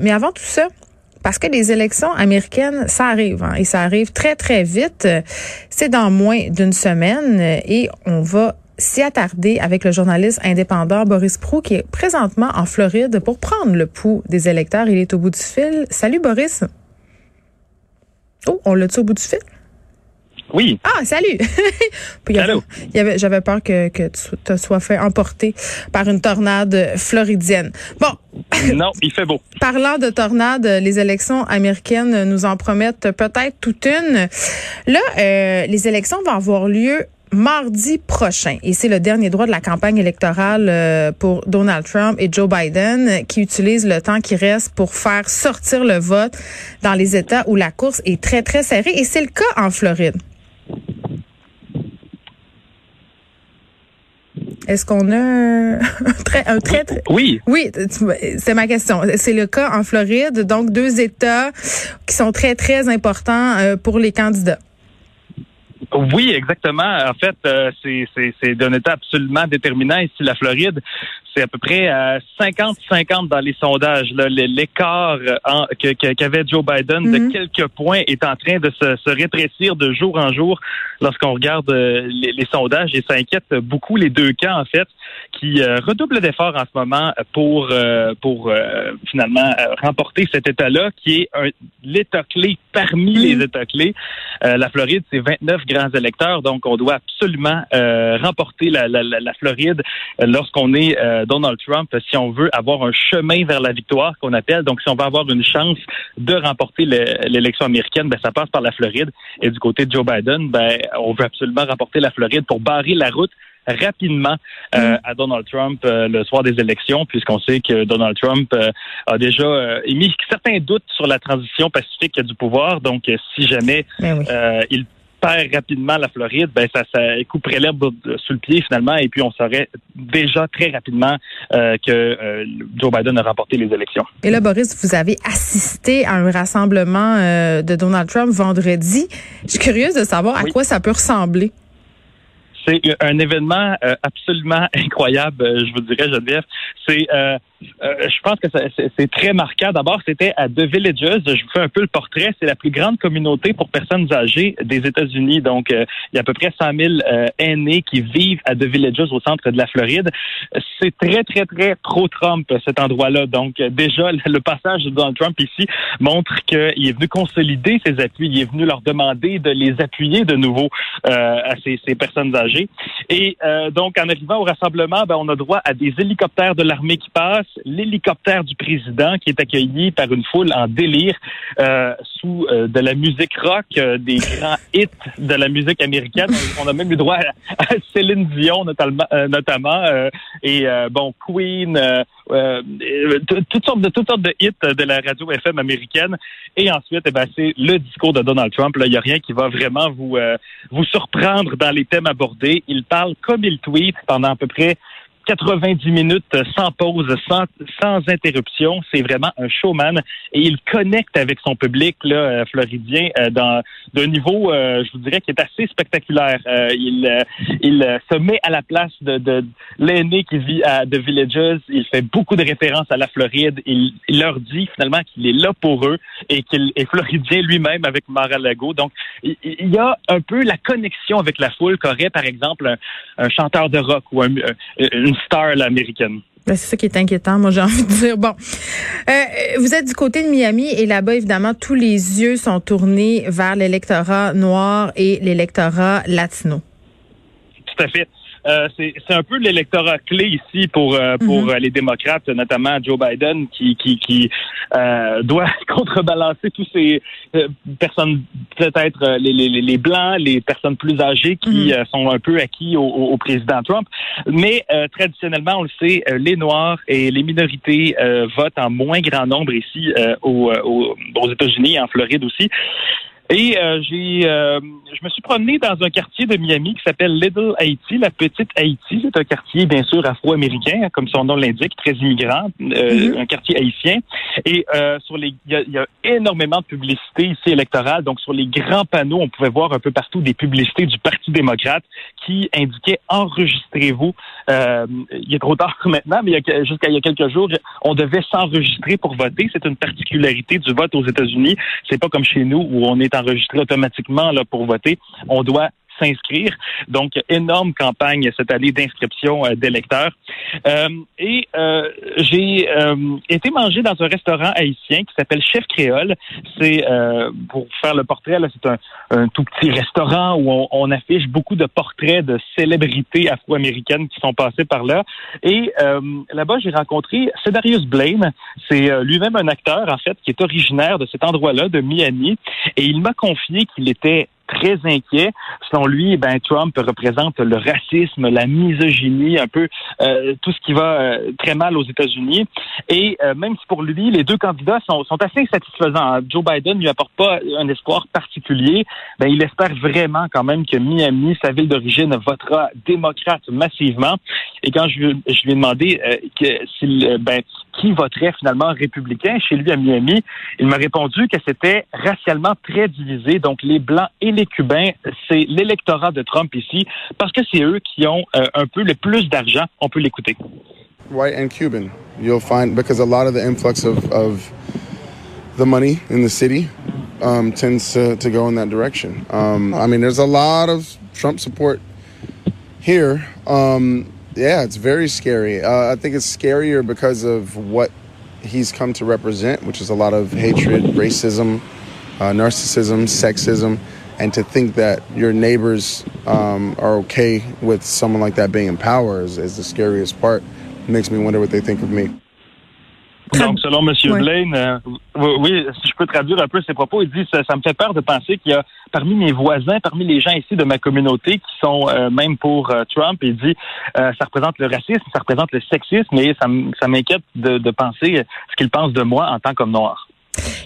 Mais avant tout ça, parce que les élections américaines, ça arrive, hein, et ça arrive très, très vite. C'est dans moins d'une semaine et on va s'y attarder avec le journaliste indépendant Boris Proulx qui est présentement en Floride pour prendre le pouls des électeurs. Il est au bout du fil. Salut Boris. Oh, on l'a-tu au bout du fil? Oui. Ah, salut! J'avais peur que tu te sois fait emporter par une tornade floridienne. Bon. Non, il fait beau. Parlant de tornades, les élections américaines nous en promettent peut-être toute une. Là, les élections vont avoir lieu mardi prochain. Et c'est le dernier droit de la campagne électorale pour Donald Trump et Joe Biden qui utilisent le temps qui reste pour faire sortir le vote dans les États où la course est très, très serrée. Et c'est le cas en Floride. Est-ce qu'on a un trait? Oui, c'est ma question. C'est le cas en Floride, donc deux États qui sont très, très importants pour les candidats. Oui, exactement. En fait, c'est d'un État absolument déterminant ici, la Floride. C'est à peu près 50-50 dans les sondages. Là. L'écart qu'avait Joe Biden de quelques points est en train de se rétrécir de jour en jour lorsqu'on regarde les sondages. Et ça inquiète beaucoup les deux camps, en fait, qui redoublent d'efforts en ce moment pour finalement remporter cet État-là, qui est l'État-clé parmi les États-clés. La Floride, c'est 29 grands électeurs, donc on doit absolument remporter la Floride lorsqu'on est Donald Trump, si on veut avoir un chemin vers la victoire qu'on appelle, donc si on veut avoir une chance de remporter l'élection américaine, ben ça passe par la Floride. Et du côté de Joe Biden, ben on veut absolument remporter la Floride pour barrer la route rapidement à Donald Trump le soir des élections, puisqu'on sait que Donald Trump a déjà émis certains doutes sur la transition pacifique du pouvoir. Donc, si jamais il perd rapidement la Floride, ben ça couperait l'herbe sous le pied finalement, et puis on saurait déjà très rapidement que Joe Biden a remporté les élections. Et là, Boris, vous avez assisté à un rassemblement de Donald Trump vendredi. Je suis curieuse de savoir à quoi ça peut ressembler. C'est un événement absolument incroyable, je vous dirais, Geneviève. Je pense que c'est très marquant. D'abord, c'était à The Villages. Je vous fais un peu le portrait. C'est la plus grande communauté pour personnes âgées des États-Unis. Donc, il y a à peu près 100 000 aînés qui vivent à The Villages au centre de la Floride. C'est très, très, très pro-Trump, cet endroit-là. Donc, déjà, le passage de Donald Trump ici montre qu'il est venu consolider ses appuis. Il est venu leur demander de les appuyer de nouveau à ces personnes âgées. Et donc, en arrivant au rassemblement, ben, on a droit à des hélicoptères de l'armée qui passent, l'hélicoptère du président qui est accueilli par une foule en délire sous de la musique rock, des grands hits de la musique américaine. On a même eu droit à Céline Dion notamment, et bon, Queen, toutes sortes de hits de la radio FM américaine. Et ensuite, c'est le discours de Donald Trump. Il n'y a rien qui va vraiment vous surprendre dans les thèmes abordés. Il parle comme il tweet pendant à peu près 90 minutes sans pause, sans interruption. C'est vraiment un showman et il connecte avec son public là, floridien d'un niveau, je vous dirais, qui est assez spectaculaire. Il se met à la place de l'aîné qui vit à The Villages. Il fait beaucoup de références à la Floride. Il leur dit finalement qu'il est là pour eux et qu'il est floridien lui-même avec Mar-a-Lago. Donc, il y a un peu la connexion avec la foule qu'aurait, par exemple, un chanteur de rock ou une star américaine. C'est ça qui est inquiétant, moi j'ai envie de dire. Bon, vous êtes du côté de Miami et là-bas, évidemment, tous les yeux sont tournés vers l'électorat noir et l'électorat latino. Tout à fait. C'est un peu l'électorat clé ici pour les démocrates, notamment Joe Biden, qui doit contrebalancer tous ces personnes, peut-être les blancs, les personnes plus âgées qui sont un peu acquis au président Trump. Mais traditionnellement, on le sait, les Noirs et les minorités votent en moins grand nombre ici aux États-Unis, en Floride aussi. Et je me suis promené dans un quartier de Miami qui s'appelle Little Haiti, la petite Haïti. C'est un quartier, bien sûr, afro-américain, comme son nom l'indique, très immigrant, un quartier haïtien. Et il y a énormément de publicité ici électorale. Donc, sur les grands panneaux, on pouvait voir un peu partout des publicités du Parti démocrate qui indiquaient « Enregistrez-vous ». Il est trop tard maintenant, mais jusqu'à il y a quelques jours, on devait s'enregistrer pour voter. C'est une particularité du vote aux États-Unis. C'est pas comme chez nous où on est enregistré automatiquement là pour voter. On doit s'inscrire. Donc, énorme campagne cette année d'inscription d'électeurs. J'ai été manger dans un restaurant haïtien qui s'appelle Chef Créole. C'est, pour faire le portrait, là, c'est un tout petit restaurant où on affiche beaucoup de portraits de célébrités afro-américaines qui sont passées par là. Et là-bas, j'ai rencontré Cedarius Blaine. C'est lui-même un acteur, en fait, qui est originaire de cet endroit-là, de Miami. Et il m'a confié qu'il était très inquiet. Selon lui, Trump représente le racisme, la misogynie, un peu tout ce qui va très mal aux États-Unis. Et même si pour lui, les deux candidats sont assez insatisfaisants. Joe Biden ne lui apporte pas un espoir particulier. Il espère vraiment quand même que Miami, sa ville d'origine, votera démocrate massivement. Et quand je lui ai demandé qui voterait finalement républicain chez lui à Miami, il m'a répondu que c'était racialement très divisé. Donc, les Blancs et les Cubains, c'est l'électorat de Trump ici, parce que c'est eux qui ont un peu le plus d'argent. On peut l'écouter. White and Cuban, you'll find, because a lot of the influx of the money in the city tends to go in that direction. There's a lot of Trump support here. Yeah, it's very scary. I think it's scarier because of what he's come to represent, which is a lot of hatred, racism, narcissism, sexism. And to think that your neighbors are okay with someone like that being in power is the scariest part. It makes me wonder what they think of me. Donc, selon M. Blaine, oui, si je peux traduire un peu ses propos, il dit ça me fait peur de penser qu'il y a parmi mes voisins, parmi les gens ici de ma communauté qui sont même pour Trump. Il dit ça représente le racisme, ça représente le sexisme et ça m'inquiète de penser ce qu'il pense de moi en tant qu'homme noir.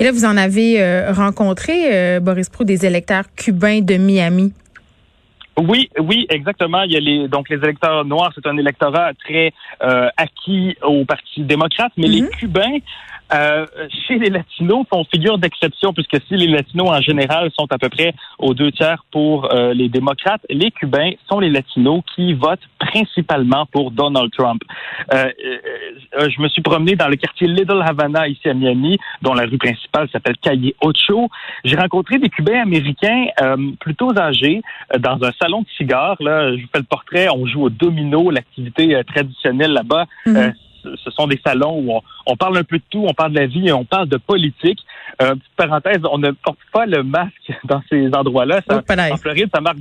Et là, vous en avez rencontré, Boris Proulx, des électeurs cubains de Miami. Oui, exactement. Il y a les électeurs noirs, c'est un électorat très acquis au Parti démocrate, mais les Cubains, chez les Latinos, font figure d'exception, puisque si les Latinos, en général, sont à peu près aux 2/3 pour les démocrates, les Cubains sont les Latinos qui votent principalement pour Donald Trump. Je me suis promené dans le quartier Little Havana, ici à Miami, dont la rue principale s'appelle Calle Ocho. J'ai rencontré des Cubains américains plutôt âgés, dans un salon de cigares, là, je vous fais le portrait, on joue au domino, l'activité traditionnelle là-bas. Ce sont des salons où on parle un peu de tout, on parle de la vie et on parle de politique. Petite parenthèse, on ne porte pas le masque dans ces endroits-là. En Floride, ça marque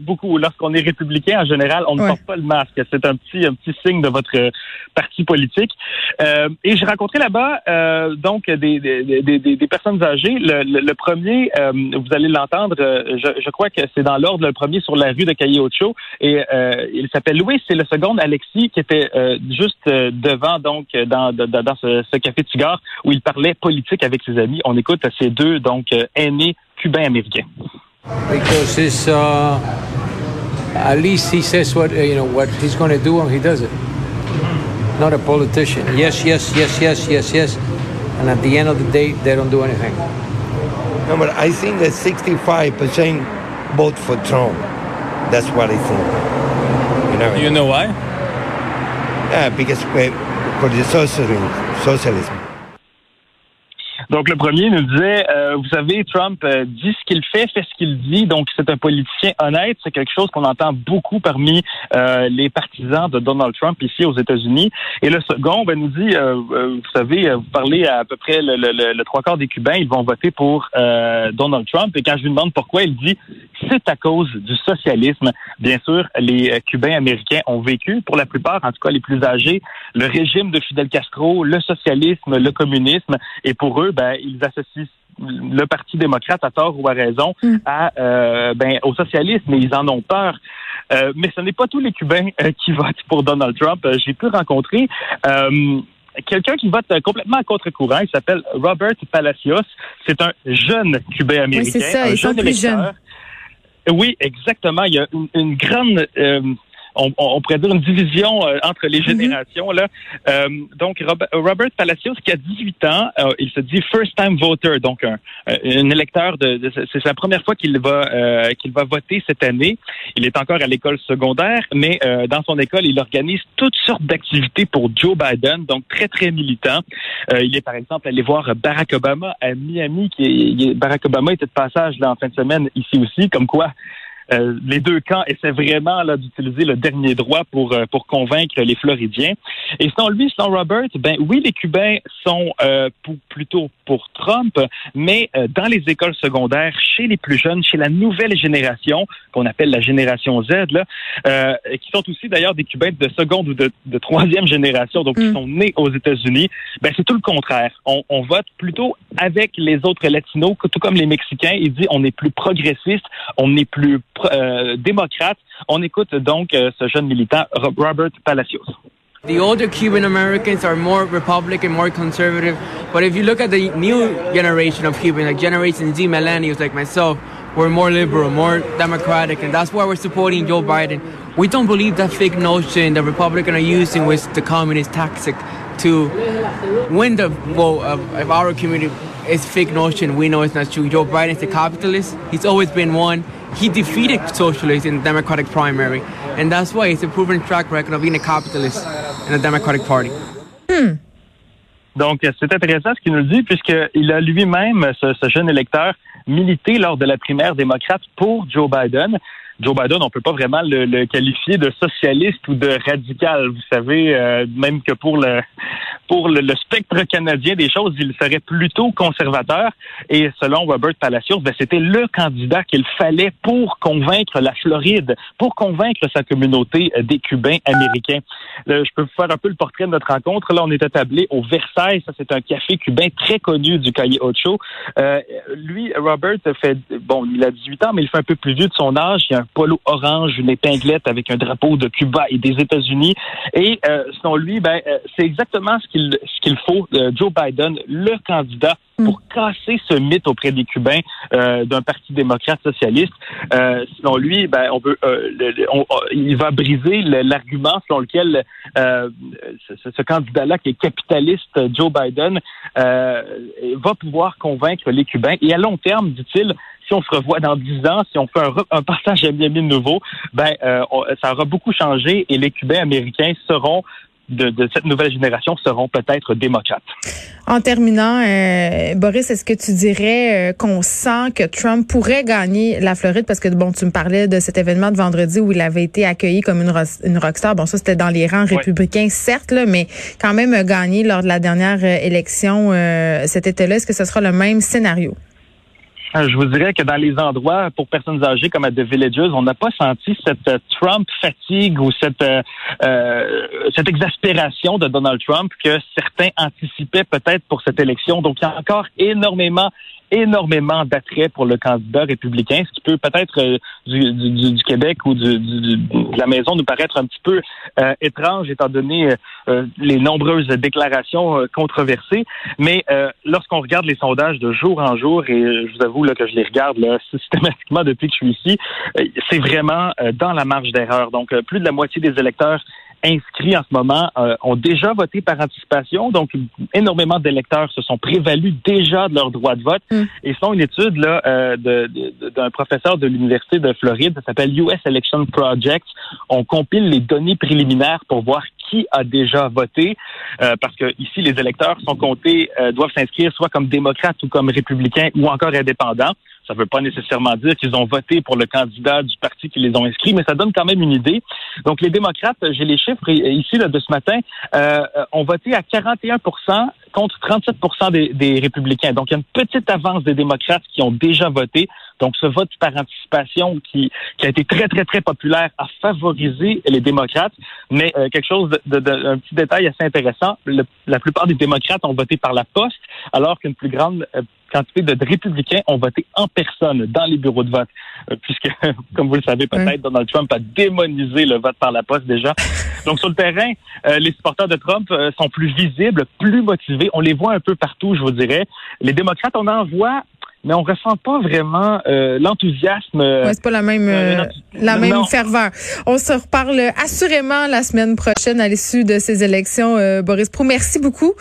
beaucoup. Lorsqu'on est républicain, en général, on ne porte pas le masque. C'est un petit signe de votre parti politique. Et j'ai rencontré là-bas donc des personnes âgées. Le premier, vous allez l'entendre, je crois que c'est dans l'ordre, le premier sur la rue de Calle Ocho. Et il s'appelle Louis, c'est le second, Alexis, qui était juste devant, donc, dans ce café de cigare où il parlait politique avec ses amis. On écoute ces deux, donc, aînés cubains-américains. Because it's, at least he says what he's going to do and he does it. Not a politician. Yes, yes, yes, yes, yes, yes. And at the end of the day, they don't do anything. No, but I think that 65% vote for Trump. That's what I think. You know why? Ah, because for the socialism. Donc, le premier nous disait, vous savez, Trump dit ce qu'il fait ce qu'il dit. Donc, c'est un politicien honnête. C'est quelque chose qu'on entend beaucoup parmi les partisans de Donald Trump ici aux États-Unis. Et le second nous dit, vous savez, vous parlez à peu près le 3/4 des Cubains, ils vont voter pour Donald Trump. Et quand je lui demande pourquoi, il dit, c'est à cause du socialisme. Bien sûr, les Cubains américains ont vécu, pour la plupart, en tout cas les plus âgés, le régime de Fidel Castro, le socialisme, le communisme. Et pour eux, ils associent le Parti démocrate, à tort ou à raison, au socialisme, et ils en ont peur. Mais ce n'est pas tous les Cubains qui votent pour Donald Trump. J'ai pu rencontrer quelqu'un qui vote complètement à contre-courant. Il s'appelle Robert Palacios. C'est un jeune Cubain-américain. Oui, c'est ça, ils sont plus jeunes. Oui, exactement. Il y a une grande... On pourrait dire une division entre les générations. Là. Donc, Robert Palacios, qui a 18 ans, il se dit « first-time voter », donc un électeur, c'est la première fois qu'il va voter cette année. Il est encore à l'école secondaire, mais dans son école, il organise toutes sortes d'activités pour Joe Biden, donc très, très militant. Il est, par exemple, allé voir Barack Obama à Miami. Barack Obama était de passage là, en fin de semaine ici aussi, comme quoi... les deux camps essaient vraiment là d'utiliser le dernier droit pour convaincre les Floridiens. Et selon lui, selon Robert, ben oui, les Cubains sont plutôt pour Trump, mais dans les écoles secondaires, chez les plus jeunes, chez la nouvelle génération qu'on appelle la génération Z, là, qui sont aussi d'ailleurs des Cubains de seconde ou de troisième génération, donc qui sont nés aux États-Unis, ben c'est tout le contraire. On vote plutôt avec les autres Latinos, tout comme les Mexicains. Il dit on est plus progressiste, on est plus démocrate. On écoute donc ce jeune militant Robert Palacios. The older Cuban Americans are more Republican, more conservative. But if you look at the new generation of Cubans, like Generation Z millennials like myself, we're more liberal, more democratic, and that's why we're supporting Joe Biden. We don't believe that fake notion the Republicans are using with the communist tactic to win the vote of our community. It's fake notion. We know it's not true. Joe Biden's a capitalist. He's always been one. He defeated socialists in the Democratic primary. And that's why it's a proven track record of being a capitalist in the Democratic Party. Donc, c'est intéressant ce qu'il nous dit, puisqu'il a lui-même, ce jeune électeur, milité lors de la primaire démocrate pour Joe Biden. Joe Biden, on peut pas vraiment le qualifier de socialiste ou de radical. Vous savez, même que pour le spectre canadien des choses, il serait plutôt conservateur. Et selon Robert Palacios, ben, c'était le candidat qu'il fallait pour convaincre la Floride, pour convaincre sa communauté des Cubains américains. Là, je peux vous faire un peu le portrait de notre rencontre. Là, on est attablé au Versailles. Ça, c'est un café cubain très connu du Calle Ocho. Lui, Robert, il a 18 ans, mais il fait un peu plus vieux de son âge. Il a un polo orange, une épinglette avec un drapeau de Cuba et des États-Unis. Et selon lui, c'est exactement ce qu'il faut, Joe Biden, le candidat, pour casser ce mythe auprès des Cubains d'un parti démocrate socialiste. Selon lui, il va briser l'argument selon lequel ce candidat-là, qui est capitaliste, Joe Biden, va pouvoir convaincre les Cubains. Et à long terme, dit-il, si on se revoit dans 10 ans, si on fait un passage à Miami de nouveau, ça aura beaucoup changé et les Cubains américains seront de cette nouvelle génération seront peut-être démocrates. En terminant, Boris, est-ce que tu dirais qu'on sent que Trump pourrait gagner la Floride? Parce que, tu me parlais de cet événement de vendredi où il avait été accueilli comme une rockstar. Bon, ça, c'était dans les rangs républicains, certes, là, mais quand même gagné lors de la dernière élection cet été-là. Est-ce que ce sera le même scénario? Je vous dirais que dans les endroits pour personnes âgées comme à The Villages, on n'a pas senti cette Trump fatigue ou cette exaspération de Donald Trump que certains anticipaient peut-être pour cette élection. Donc, il y a encore énormément d'attrait pour le candidat républicain, ce qui peut peut-être du Québec ou de la maison nous paraître un petit peu étrange étant donné les nombreuses déclarations controversées. Mais lorsqu'on regarde les sondages de jour en jour, et je vous avoue là, que je les regarde là, systématiquement depuis que je suis ici, c'est vraiment dans la marge d'erreur. Donc, plus de la moitié des électeurs inscrits en ce moment ont déjà voté par anticipation. Donc, énormément d'électeurs se sont prévalus déjà de leur droit de vote. Et selon une étude là, d'un professeur de l'Université de Floride, ça s'appelle US Election Project, on compile les données préliminaires pour voir qui a déjà voté, parce que ici, les électeurs sont comptés, doivent s'inscrire soit comme démocrates ou comme républicains ou encore indépendants. Ça ne veut pas nécessairement dire qu'ils ont voté pour le candidat du parti qui les ont inscrits, mais ça donne quand même une idée. Donc, les démocrates, j'ai les chiffres ici là, de ce matin, ont voté à 41 % contre 37 % des républicains. Donc, il y a une petite avance des démocrates qui ont déjà voté. Donc, ce vote par anticipation qui a été très, très, très populaire a favorisé les démocrates. Mais quelque chose un petit détail assez intéressant, la plupart des démocrates ont voté par la poste, alors qu'une plus grande quantité de républicains ont voté en personne dans les bureaux de vote. Puisque, comme vous le savez peut-être, Donald Trump a démonisé le vote par la poste déjà. Donc, sur le terrain, les supporters de Trump sont plus visibles, plus motivés. On les voit un peu partout, je vous dirais. Les démocrates, on en voit, mais on ressent pas vraiment l'enthousiasme. Ouais, c'est pas la même ferveur. On se reparle assurément la semaine prochaine à l'issue de ces élections, Boris Proulx. Merci beaucoup.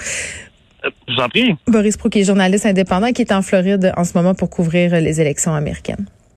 J'en prie. Boris Proulx, qui est journaliste indépendant, qui est en Floride en ce moment pour couvrir les élections américaines.